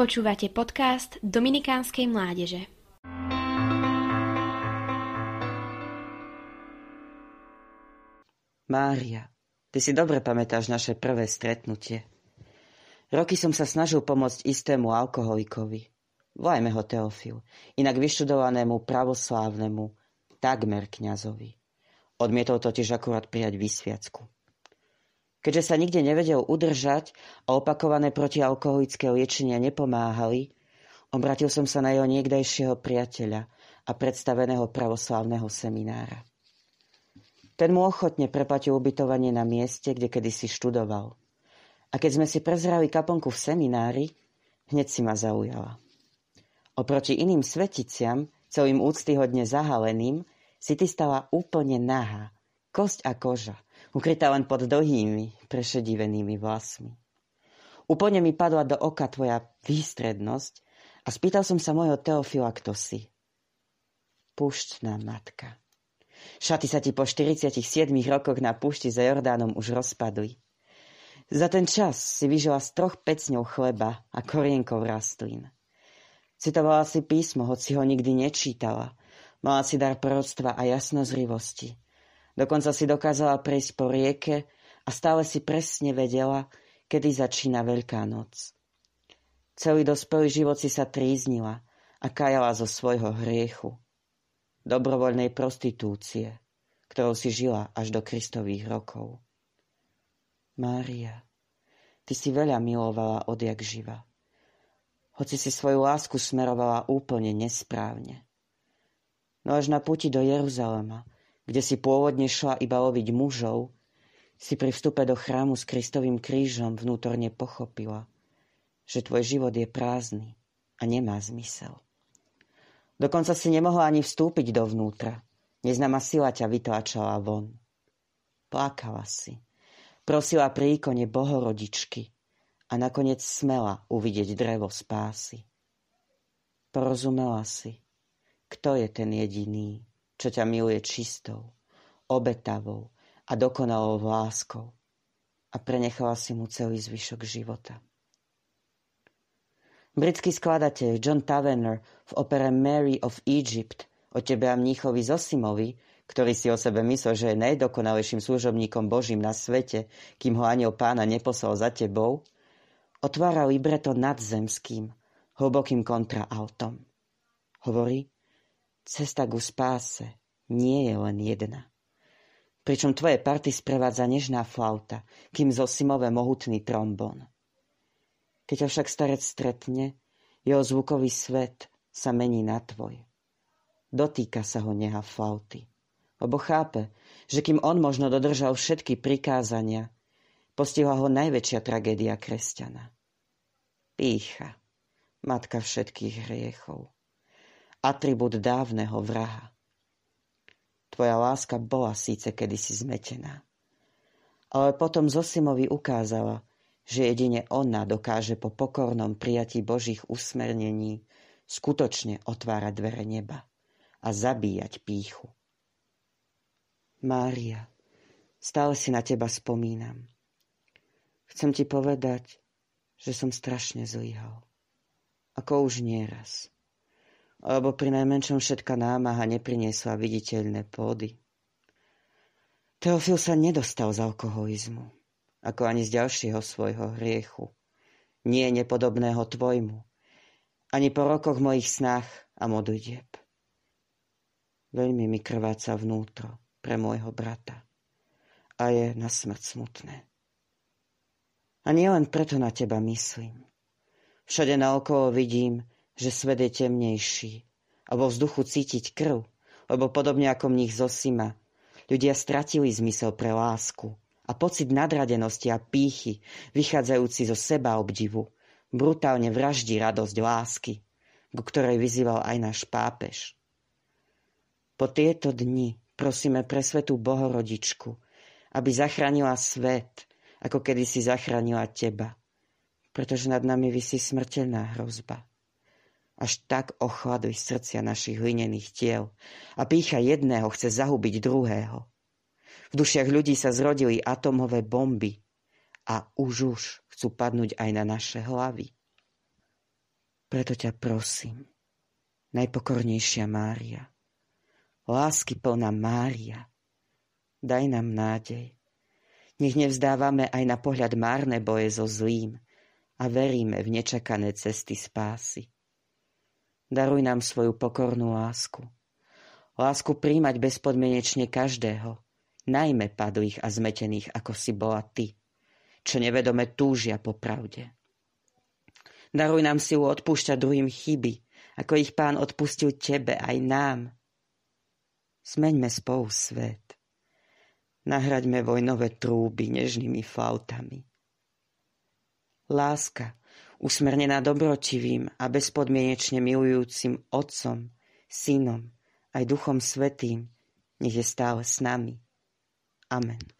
Počúvate podcast Dominikánskej mládeže. Mária, ty si dobre pamätáš naše prvé stretnutie. Roky som sa snažil pomôcť istému alkoholikovi. Volajme ho Teofil, inak vyštudovanému pravoslávnemu, takmer kňazovi. Odmietol totiž akurát prijať vysviacku. Keďže sa nikde nevedel udržať a opakované protialkoholické liečenia nepomáhali, obratil som sa na jeho niekdajšieho priateľa a predstaveného pravoslávneho seminára. Ten mu ochotne preplatil ubytovanie na mieste, kde kedysi študoval. A keď sme si prezrali kaplnku v seminári, hneď si ma zaujala. Oproti iným sveticiam, celým úctyhodne zahaleným, si ty stala úplne nahá, kosť a koža, ukrytá len pod dlhými, prešedivenými vlasmi. Úplne mi padla do oka tvoja výstrednosť a spýtal som sa mojho Teofila, kto si. Púštna matka. Šaty sa ti po 47 rokoch na púšti za Jordánom už rozpadli. Za ten čas si vyžila z 3 pecňov chleba a korienkov rastlín. Citovala si písmo, hoci ho nikdy nečítala. Mala si dar proroctva a jasnozrivosti. Dokonca si dokázala prejsť po rieke a stále si presne vedela, kedy začína Veľká noc. Celý dospelý život si sa tríznila a kajala zo svojho hriechu. Dobrovoľnej prostitúcie, ktorou si žila až do Kristových rokov. Mária, ty si veľa milovala odjak živa, hoci si svoju lásku smerovala úplne nesprávne. No až na puti do Jeruzalema, kde si pôvodne šla iba loviť mužov, si pri vstupe do chrámu s Kristovým krížom vnútorne pochopila, že tvoj život je prázdny a nemá zmysel. Dokonca si nemohla ani vstúpiť dovnútra. Neznáma sila ťa vytlačala von. Plakala si. Prosila pri ikone Bohorodičky a nakoniec smela uvidieť drevo spásy. Porozumela si, kto je ten jediný, čo ťa miluje čistou, obetavou a dokonalou láskou, a prenechala si mu celý zvyšok života. Britský skladateľ John Tavener v opere Mary of Egypt o tebe a mníchovi Zosimovi, ktorý si o sebe myslel, že je najdokonalejším služobníkom Božím na svete, kým ho anjel Pána neposlal za tebou, otvára libreto nadzemským, hlbokým kontraaltom. Hovorí: cesta ku spáse nie je len jedna. Pričom tvoje party sprevádza nežná flauta, kým Zosimove mohutný trombón. Keď ho však starec stretne, jeho zvukový svet sa mení na tvoj. Dotýka sa ho neha flauty, lebo chápe, že kým on možno dodržal všetky prikázania, postihla ho najväčšia tragédia kresťana. Pýcha, matka všetkých hriechov. Atribút dávneho vraha. Tvoja láska bola síce kedysi zmetená, ale potom Zosimovi ukázala, že jedine ona dokáže po pokornom prijatí Božích usmernení skutočne otvárať dvere neba a zabíjať pýchu. Mária, stále si na teba spomínam. Chcem ti povedať, že som strašne zlyhal. Ako už nieraz. Alebo pri najmenšom všetka námaha nepriniesla viditeľné plody. Teofil sa nedostal z alkoholizmu, ako ani z ďalšieho svojho hriechu. Nie nepodobného tvojmu, ani po rokoch mojich snách a modlitieb. Veľmi mi krváca vnútro pre môjho brata a je na smrť smutné. A nielen preto na teba myslím. Všade naokolo vidím, že svet je temnejší a vo vzduchu cítiť krv, lebo podobne ako mních Zosima, ľudia stratili zmysel pre lásku a pocit nadradenosti a pýchy, vychádzajúci zo seba obdivu, brutálne vraždí radosť lásky, ku ktorej vyzýval aj náš pápež. Po tieto dni prosíme pre svätú Bohorodičku, aby zachránila svet, ako kedysi zachránila teba, pretože nad nami visí smrteľná hrozba. Až tak ochladuj srdcia našich hlinených tiel a pýcha jedného chce zahubiť druhého. V dušiach ľudí sa zrodili atomové bomby a už chcú padnúť aj na naše hlavy. Preto ťa prosím, najpokornejšia Mária, lásky plná Mária, daj nám nádej. Nech nevzdávame aj na pohľad márne boje so zlým a veríme v nečakané cesty spásy. Daruj nám svoju pokornú lásku. Lásku príjmať bezpodmienečne každého, najmä padlých a zmetených, ako si bola ty, čo nevedome túžia po pravde. Daruj nám silu odpúšťať druhým chyby, ako ich Pán odpustil tebe aj nám. Zmeňme spolu svet. Nahraďme vojnové trúby nežnými flautami. Láska, usmernená dobrotivým a bezpodmienečne milujúcim Otcom, Synom aj Duchom Svätým, nech je stále s nami. Amen.